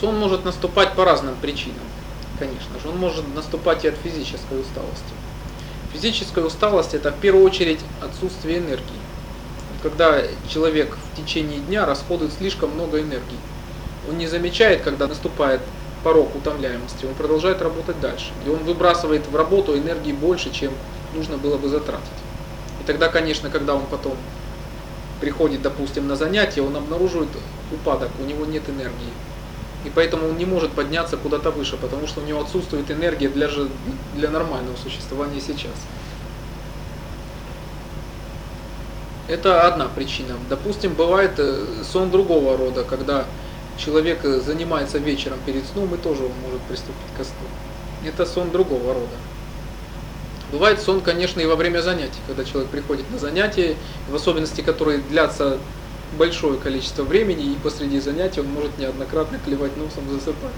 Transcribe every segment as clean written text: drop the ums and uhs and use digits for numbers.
Сон может наступать по разным причинам, конечно же. Он может наступать и от физической усталости. Физическая усталость – это в первую очередь отсутствие энергии. Когда человек в течение дня расходует слишком много энергии, он не замечает, когда наступает порог утомляемости, он продолжает работать дальше. И он выбрасывает в работу энергии больше, чем нужно было бы затратить. И тогда, конечно, когда он потом приходит, допустим, на занятия, он обнаруживает упадок, у него нет энергии. И поэтому он не может подняться куда-то выше, потому что у него отсутствует энергия для нормального существования сейчас. Это одна причина. Допустим, бывает сон другого рода, когда человек занимается вечером перед сном и тоже он может приступить ко сну. Это сон другого рода. Бывает сон, конечно, и во время занятий, когда человек приходит на занятия, в особенности которые длятся большое количество времени, и посреди занятий он может неоднократно клевать носом, засыпать.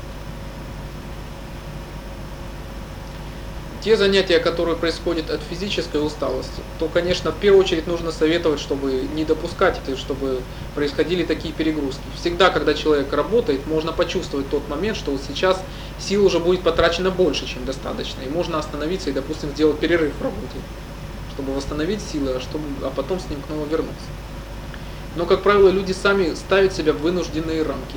Те занятия, которые происходят от физической усталости, то, конечно, в первую очередь нужно советовать, чтобы не допускать это, чтобы происходили такие перегрузки. Всегда, когда человек работает, можно почувствовать тот момент, что вот сейчас сил уже будет потрачено больше, чем достаточно, и можно остановиться и, допустим, сделать перерыв в работе, чтобы восстановить силы, а потом с ним к новому вернуться. Но, как правило, люди сами ставят себя в вынужденные рамки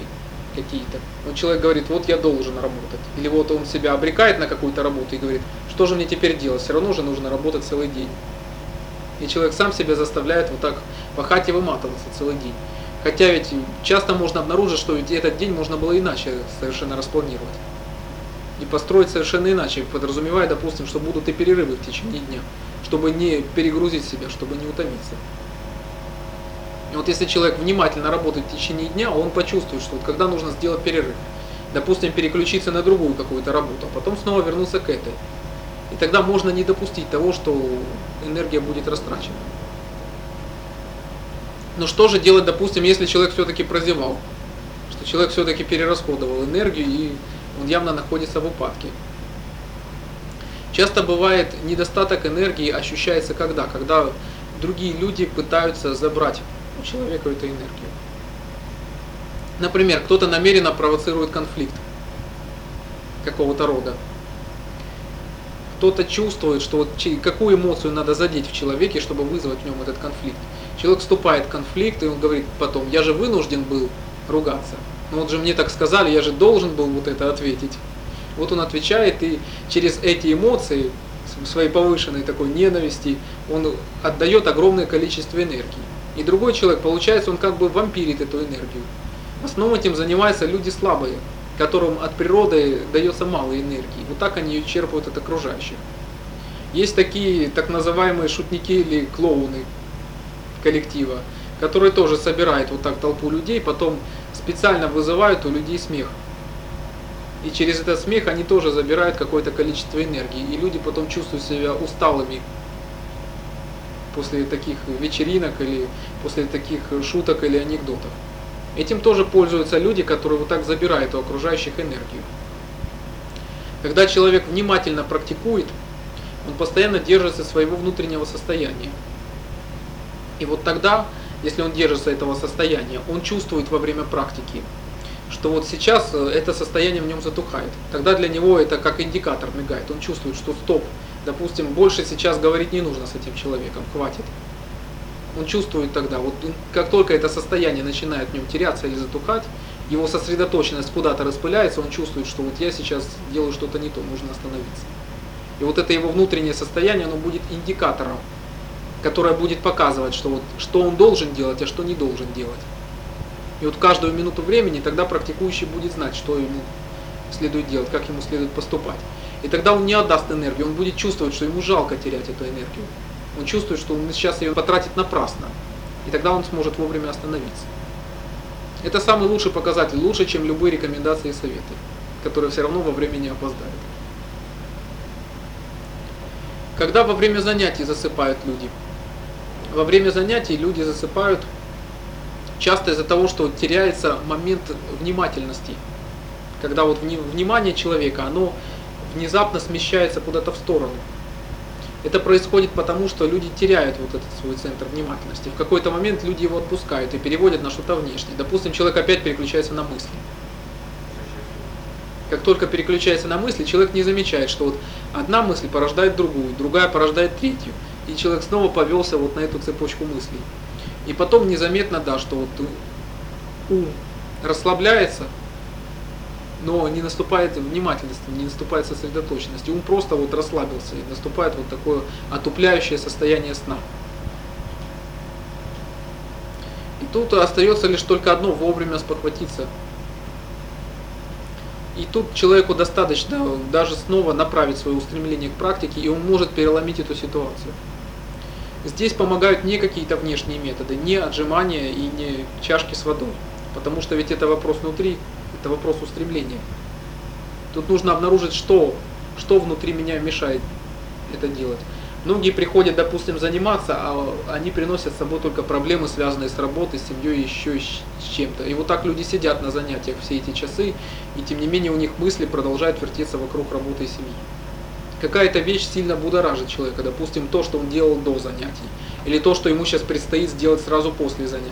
какие-то. Вот человек говорит, вот я должен работать. Или вот он себя обрекает на какую-то работу и говорит, что же мне теперь делать, все равно же нужно работать целый день. И человек сам себя заставляет вот так пахать и выматываться целый день. Хотя ведь часто можно обнаружить, что ведь этот день можно было иначе совершенно распланировать. И построить совершенно иначе, подразумевая, допустим, что будут и перерывы в течение дня, чтобы не перегрузить себя, чтобы не утомиться. И вот если человек внимательно работает в течение дня, он почувствует, что вот когда нужно сделать перерыв, допустим, переключиться на другую какую-то работу, а потом снова вернуться к этой. И тогда можно не допустить того, что энергия будет растрачена. Но что же делать, допустим, если человек все-таки прозевал, что человек все-таки перерасходовал энергию и он явно находится в упадке? Часто бывает недостаток энергии ощущается когда другие люди пытаются забрать у человека эту энергию. Например, кто-то намеренно провоцирует конфликт какого-то рода. Кто-то чувствует, что вот какую эмоцию надо задеть в человеке, чтобы вызвать в нем этот конфликт. Человек вступает в конфликт, и он говорит потом, я же вынужден был ругаться. Ну вот же мне так сказали, я же должен был вот это ответить. Вот он отвечает, и через эти эмоции, своей повышенной такой ненависти, он отдает огромное количество энергии. И другой человек, получается, он как бы вампирит эту энергию. В основном этим занимаются люди слабые, которым от природы дается мало энергии. Вот так они ее черпают от окружающих. Есть такие так называемые шутники или клоуны коллектива, которые тоже собирают вот так толпу людей, потом специально вызывают у людей смех. И через этот смех они тоже забирают какое-то количество энергии. И люди потом чувствуют себя усталыми после таких вечеринок или после таких шуток или анекдотов. Этим тоже пользуются люди, которые вот так забирают у окружающих энергию. Когда человек внимательно практикует, он постоянно держится своего внутреннего состояния. И вот тогда, если он держится этого состояния, он чувствует во время практики, что вот сейчас это состояние в нем затухает. Тогда для него это как индикатор мигает. Он чувствует, что стоп, допустим, больше сейчас говорить не нужно с этим человеком, хватит. Он чувствует тогда, вот как только это состояние начинает в нем теряться или затухать, его сосредоточенность куда-то распыляется, он чувствует, что вот я сейчас делаю что-то не то, нужно остановиться. И вот это его внутреннее состояние, оно будет индикатором, которое будет показывать, что вот что он должен делать, а что не должен делать. И вот каждую минуту времени тогда практикующий будет знать, что ему следует делать, как ему следует поступать. И тогда он не отдаст энергию, он будет чувствовать, что ему жалко терять эту энергию. Он чувствует, что он сейчас ее потратит напрасно. И тогда он сможет вовремя остановиться. Это самый лучший показатель, лучше, чем любые рекомендации и советы, которые все равно во времени опоздают. Когда во время занятий засыпают люди? Во время занятий люди засыпают часто из-за того, что теряется момент внимательности. Когда вот внимание человека, оно внезапно смещается куда-то в сторону. Это происходит потому, что люди теряют вот этот свой центр внимательности. В какой-то момент люди его отпускают и переводят на что-то внешнее. Допустим, человек опять переключается на мысли. Как только переключается на мысли, человек не замечает, что вот одна мысль порождает другую, другая порождает третью, и человек снова повелся вот на эту цепочку мыслей. И потом незаметно, да, что вот ум расслабляется, но не наступает внимательность, не наступает сосредоточенность. Ум просто вот расслабился, и наступает вот такое отупляющее состояние сна. И тут остается лишь только одно — вовремя спохватиться. И тут человеку достаточно даже снова направить свое устремление к практике, и он может переломить эту ситуацию. Здесь помогают не какие-то внешние методы, не отжимания и не чашки с водой, потому что ведь это вопрос внутри, это вопрос устремления. Тут нужно обнаружить, что внутри меня мешает это делать. Многие приходят, допустим, заниматься, а они приносят с собой только проблемы, связанные с работой, с семьей, еще с чем-то. И вот так люди сидят на занятиях все эти часы, и тем не менее у них мысли продолжают вертеться вокруг работы и семьи. Какая-то вещь сильно будоражит человека, допустим, то, что он делал до занятий, или то, что ему сейчас предстоит сделать сразу после занятий.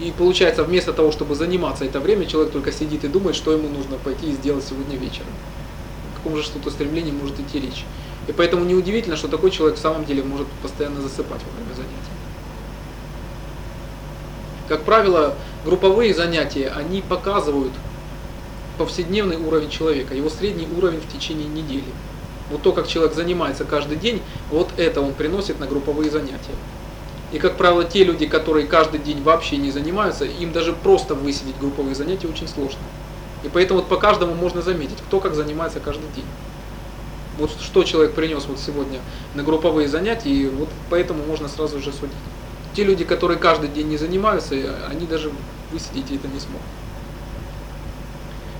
И получается, вместо того, чтобы заниматься это время, человек только сидит и думает, что ему нужно пойти и сделать сегодня вечером. О каком же что-то стремлении может идти речь. И поэтому неудивительно, что такой человек в самом деле может постоянно засыпать во время занятий. Как правило, групповые занятия, они показывают повседневный уровень человека, его средний уровень в течение недели. Вот то, как человек занимается каждый день, вот это он приносит на групповые занятия. И, как правило, те люди, которые каждый день вообще не занимаются, им даже просто высидеть групповые занятия очень сложно. И поэтому вот по каждому можно заметить, кто как занимается каждый день. Вот что человек принес вот сегодня на групповые занятия, и вот поэтому можно сразу же судить. Те люди, которые каждый день не занимаются, они даже высидеть это не смогут.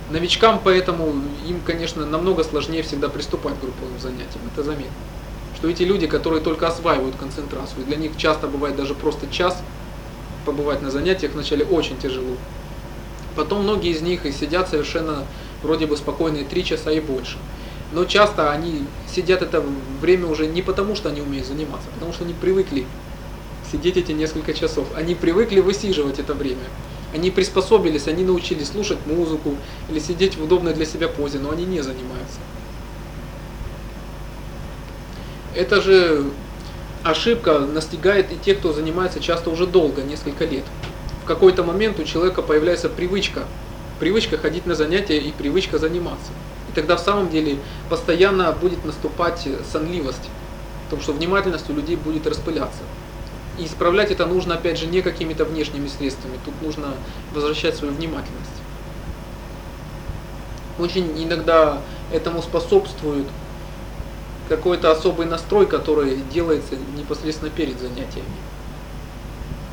Новичкам поэтому им, конечно, намного сложнее всегда приступать к групповым занятиям, это заметно. Что эти люди, которые только осваивают концентрацию, для них часто бывает даже просто час побывать на занятиях вначале очень тяжело. Потом многие из них и сидят совершенно вроде бы спокойные 3 часа и больше. Но часто они сидят это время уже не потому, что они умеют заниматься, а потому что они привыкли сидеть эти несколько часов. Они привыкли высиживать это время. Они приспособились, они научились слушать музыку или сидеть в удобной для себя позе, но они не занимаются. Эта же ошибка настигает и те, кто занимается часто уже долго, несколько лет. В какой-то момент у человека появляется привычка ходить на занятия и привычка заниматься. Тогда в самом деле постоянно будет наступать сонливость, потому что внимательность у людей будет распыляться. И исправлять это нужно, опять же, не какими-то внешними средствами, тут нужно возвращать свою внимательность. Очень иногда этому способствует какой-то особый настрой, который делается непосредственно перед занятиями.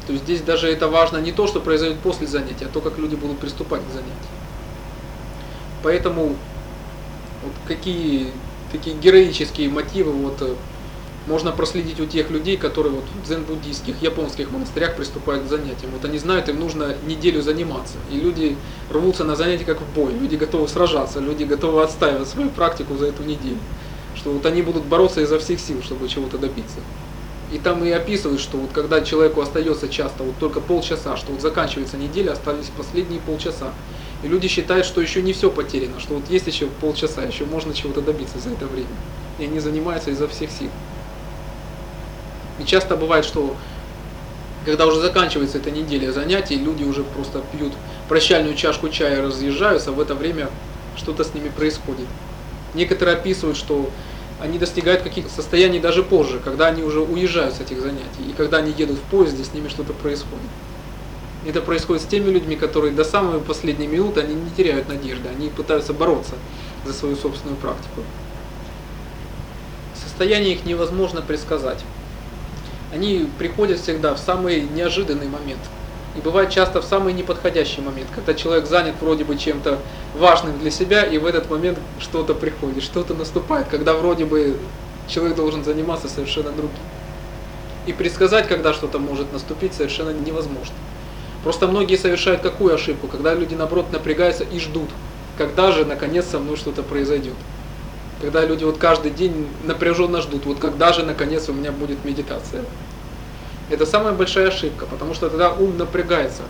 То есть здесь даже это важно не то, что произойдет после занятия, а то, как люди будут приступать к занятиям. Поэтому вот какие такие героические мотивы вот можно проследить у тех людей, которые вот в дзен-буддийских, японских монастырях приступают к занятиям. Вот они знают, им нужно неделю заниматься. И люди рвутся на занятия как в бой. Люди готовы сражаться, люди готовы отстаивать свою практику за эту неделю. Что вот они будут бороться изо всех сил, чтобы чего-то добиться. И там и описывают, что вот когда человеку остается часто вот только полчаса, что вот заканчивается неделя, остались последние полчаса. И люди считают, что еще не все потеряно, что вот есть еще полчаса, еще можно чего-то добиться за это время. И они занимаются изо всех сил. И часто бывает, что когда уже заканчивается эта неделя занятий, люди уже просто пьют прощальную чашку чая, разъезжаются, а в это время что-то с ними происходит. Некоторые описывают, что они достигают каких-то состояний даже позже, когда они уже уезжают с этих занятий. И когда они едут в поезде, с ними что-то происходит. Это происходит с теми людьми, которые до самой последней минуты они не теряют надежды, они пытаются бороться за свою собственную практику. Состояние их невозможно предсказать. Они приходят всегда в самый неожиданный момент. И бывает часто в самый неподходящий момент, когда человек занят вроде бы чем-то важным для себя, и в этот момент что-то приходит, что-то наступает, когда вроде бы человек должен заниматься совершенно другим. И предсказать, когда что-то может наступить, совершенно невозможно. Просто многие совершают какую ошибку, когда люди, наоборот, напрягаются и ждут, когда же, наконец, со мной что-то произойдет. Когда люди вот каждый день напряженно ждут, вот когда же, наконец, у меня будет медитация. Это самая большая ошибка, потому что тогда ум напрягается.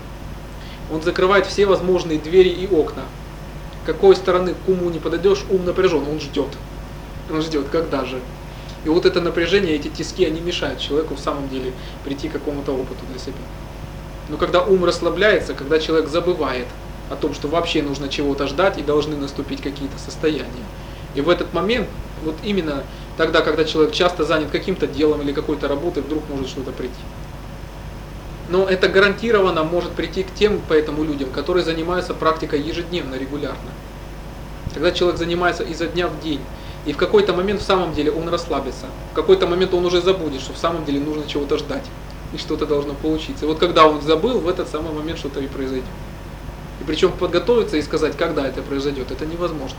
Он закрывает все возможные двери и окна. какой стороны к уму не подойдешь, ум напряжен, он ждет. Он ждет, когда же. И вот это напряжение, эти тиски, они мешают человеку в самом деле прийти к какому-то опыту для себя. Но когда ум расслабляется, когда человек забывает о том, что вообще нужно чего-то ждать и должны наступить какие-то состояния. И в этот момент, вот именно тогда, когда человек часто занят каким-то делом или какой-то работой, вдруг может что-то прийти. Но это гарантированно может прийти к тем, поэтому людям, которые занимаются практикой ежедневно, регулярно. Когда человек занимается изо дня в день, и в какой-то момент в самом деле он расслабится, в какой-то момент он уже забудет, что в самом деле нужно чего-то ждать, и что-то должно получиться. И вот когда он забыл, в этот самый момент что-то и произойдет. И причем подготовиться и сказать, когда это произойдет, это невозможно.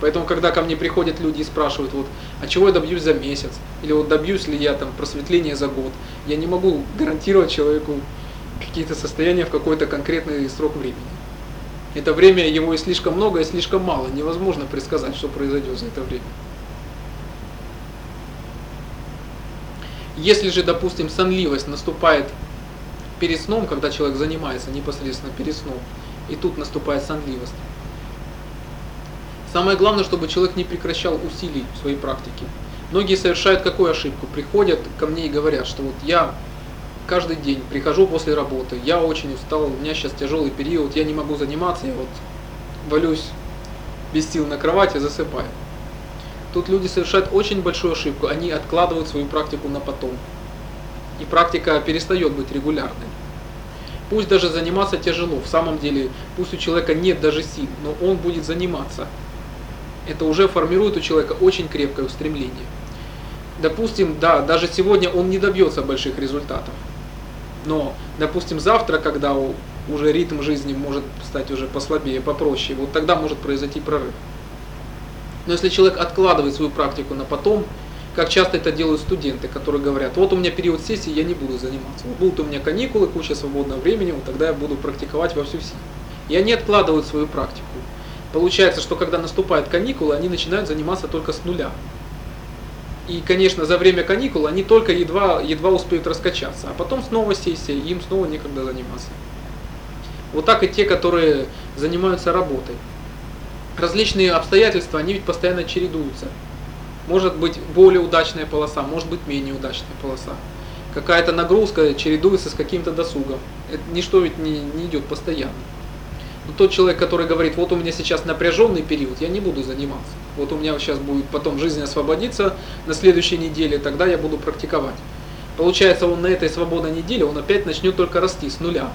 Поэтому, когда ко мне приходят люди и спрашивают, вот, а чего я добьюсь за месяц, или вот добьюсь ли я там просветления за год, я не могу гарантировать человеку какие-то состояния в какой-то конкретный срок времени. Это время, его и слишком много, и слишком мало, невозможно предсказать, что произойдет за это время. Если же, допустим, сонливость наступает перед сном, когда человек занимается непосредственно перед сном, и тут наступает сонливость, самое главное, чтобы человек не прекращал усилий в своей практике. Многие совершают какую ошибку? Приходят ко мне и говорят, что вот я каждый день прихожу после работы, я очень устал, у меня сейчас тяжелый период, я не могу заниматься, я вот валюсь без сил на кровати, засыпаю. Тут люди совершают очень большую ошибку, они откладывают свою практику на потом. И практика перестает быть регулярной. Пусть даже заниматься тяжело, в самом деле, пусть у человека нет даже сил, но он будет заниматься. Это уже формирует у человека очень крепкое устремление. Допустим, да, даже сегодня он не добьется больших результатов. Но, допустим, завтра, когда уже ритм жизни может стать уже послабее, попроще, вот тогда может произойти прорыв. Но если человек откладывает свою практику на потом, как часто это делают студенты, которые говорят, вот у меня период сессии, я не буду заниматься. Вот будут у меня каникулы, куча свободного времени, вот тогда я буду практиковать во всю силу. И они откладывают свою практику. Получается, что когда наступают каникулы, они начинают заниматься только с нуля. И, конечно, за время каникул они только едва успеют раскачаться, а потом снова сессия, и им снова некогда заниматься. Вот так и те, которые занимаются работой. Различные обстоятельства, они ведь постоянно чередуются. Может быть более удачная полоса, может быть менее удачная полоса. Какая-то нагрузка чередуется с каким-то досугом. Это ничто ведь не идет постоянно. Но тот человек, который говорит, вот у меня сейчас напряженный период, я не буду заниматься. Вот у меня сейчас будет потом жизнь освободиться на следующей неделе, тогда я буду практиковать. Получается, он на этой свободной неделе, он опять начнет только расти с нуля.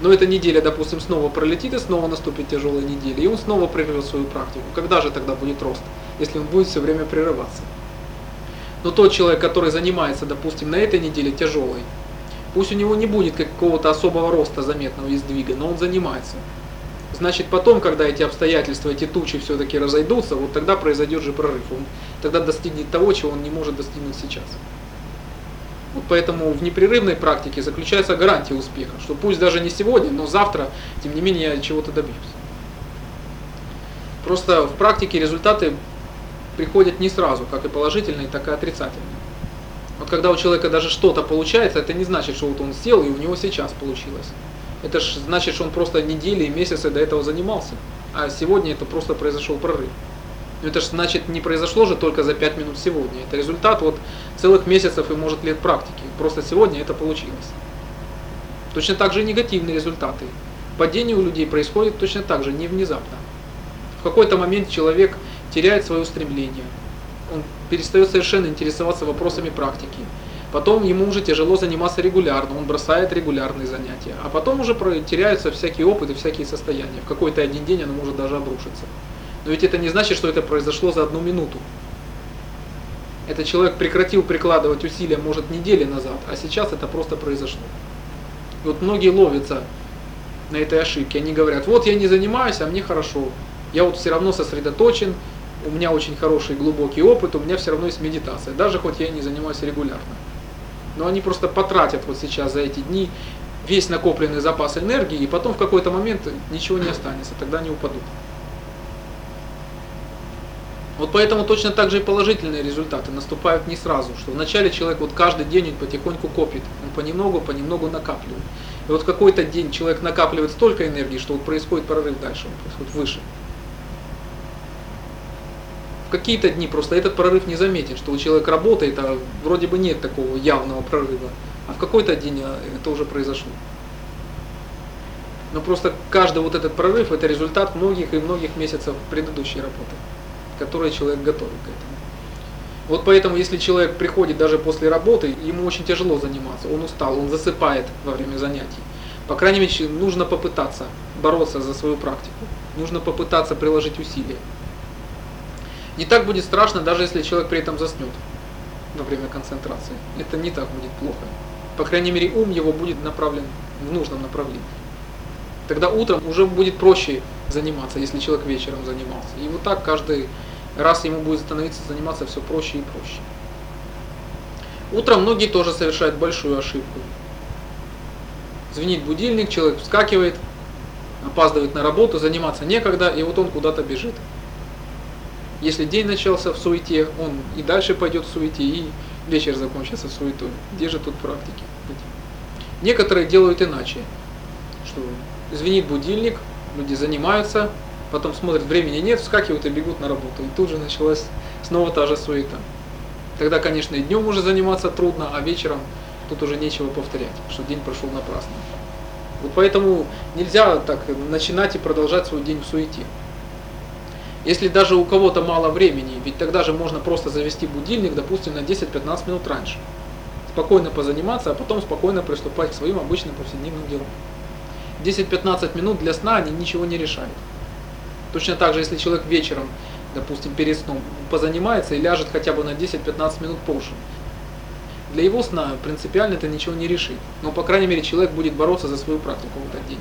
Но эта неделя, допустим, снова пролетит и снова наступит тяжелая неделя, и он снова прервет свою практику. Когда же тогда будет рост, если он будет все время прерываться? Но тот человек, который занимается, допустим, на этой неделе тяжелой, пусть у него не будет какого-то особого роста заметного и сдвига, но он занимается. Значит, потом, когда эти обстоятельства, эти тучи все-таки разойдутся, вот тогда произойдет же прорыв. Он тогда достигнет того, чего он не может достигнуть сейчас. Вот поэтому в непрерывной практике заключается гарантия успеха, что пусть даже не сегодня, но завтра, тем не менее, я чего-то добьюсь. Просто в практике результаты приходят не сразу, как и положительные, так и отрицательные. Вот когда у человека даже что-то получается, это не значит, что вот он сел и у него сейчас получилось. Это же значит, что он просто недели и месяцы до этого занимался, а сегодня это просто произошел прорыв. Но это же значит, не произошло же только за 5 минут сегодня. Это результат вот целых месяцев и, может, лет практики. Просто сегодня это получилось. Точно так же и негативные результаты. Падение у людей происходит точно так же, не внезапно. В какой-то момент человек теряет свое устремление. Он перестает совершенно интересоваться вопросами практики. Потом ему уже тяжело заниматься регулярно, он бросает регулярные занятия. А потом уже теряются всякие опыты, всякие состояния. В какой-то один день оно может даже обрушиться. Но ведь это не значит, что это произошло за одну минуту. Этот человек прекратил прикладывать усилия, может, недели назад, а сейчас это просто произошло. И вот многие ловятся на этой ошибке. Они говорят, вот я не занимаюсь, а мне хорошо. Я вот все равно сосредоточен, у меня очень хороший глубокий опыт, у меня все равно есть медитация, даже хоть я и не занимаюсь регулярно. Но они просто потратят вот сейчас за эти дни весь накопленный запас энергии, и потом в какой-то момент ничего не останется, тогда они упадут. Вот поэтому точно так же и положительные результаты наступают не сразу, что вначале человек вот каждый день потихоньку копит, он понемногу накапливает. И вот в какой-то день человек накапливает столько энергии, что вот происходит прорыв дальше, он происходит выше. В какие-то дни просто этот прорыв не заметен, что человек работает, а вроде бы нет такого явного прорыва, а в какой-то день это уже произошло. Но просто каждый вот этот прорыв – это результат многих и многих месяцев предыдущей работы, которые человек готовит к этому. Вот поэтому, если человек приходит даже после работы, ему очень тяжело заниматься, он устал, он засыпает во время занятий. По крайней мере, нужно попытаться бороться за свою практику, нужно попытаться приложить усилия. Не так будет страшно, даже если человек при этом заснет во время концентрации. Это не так будет плохо. По крайней мере, ум его будет направлен в нужном направлении. Тогда утром уже будет проще заниматься, если человек вечером занимался. И вот так каждый раз ему будет становиться заниматься все проще и проще. Утром многие тоже совершают большую ошибку. Звенит будильник, человек вскакивает, опаздывает на работу, заниматься некогда, и вот он куда-то бежит. Если день начался в суете, он и дальше пойдет в суете, и вечер закончится в суетой. Где же тут практики? Некоторые делают иначе. Что звенит будильник, люди занимаются, потом смотрят, времени нет, вскакивают и бегут на работу. И тут же началась снова та же суета. Тогда, конечно, и днем уже заниматься трудно, а вечером тут уже нечего повторять, что день прошел напрасно. Вот поэтому нельзя так начинать и продолжать свой день в суете. Если даже у кого-то мало времени, ведь тогда же можно просто завести будильник, допустим, на 10-15 минут раньше. Спокойно позаниматься, а потом спокойно приступать к своим обычным повседневным делам. 10-15 минут для сна они ничего не решают. Точно так же, если человек вечером, допустим, перед сном позанимается и ляжет хотя бы на 10-15 минут позже. Для его сна принципиально это ничего не решит, но, по крайней мере, человек будет бороться за свою практику в этот день.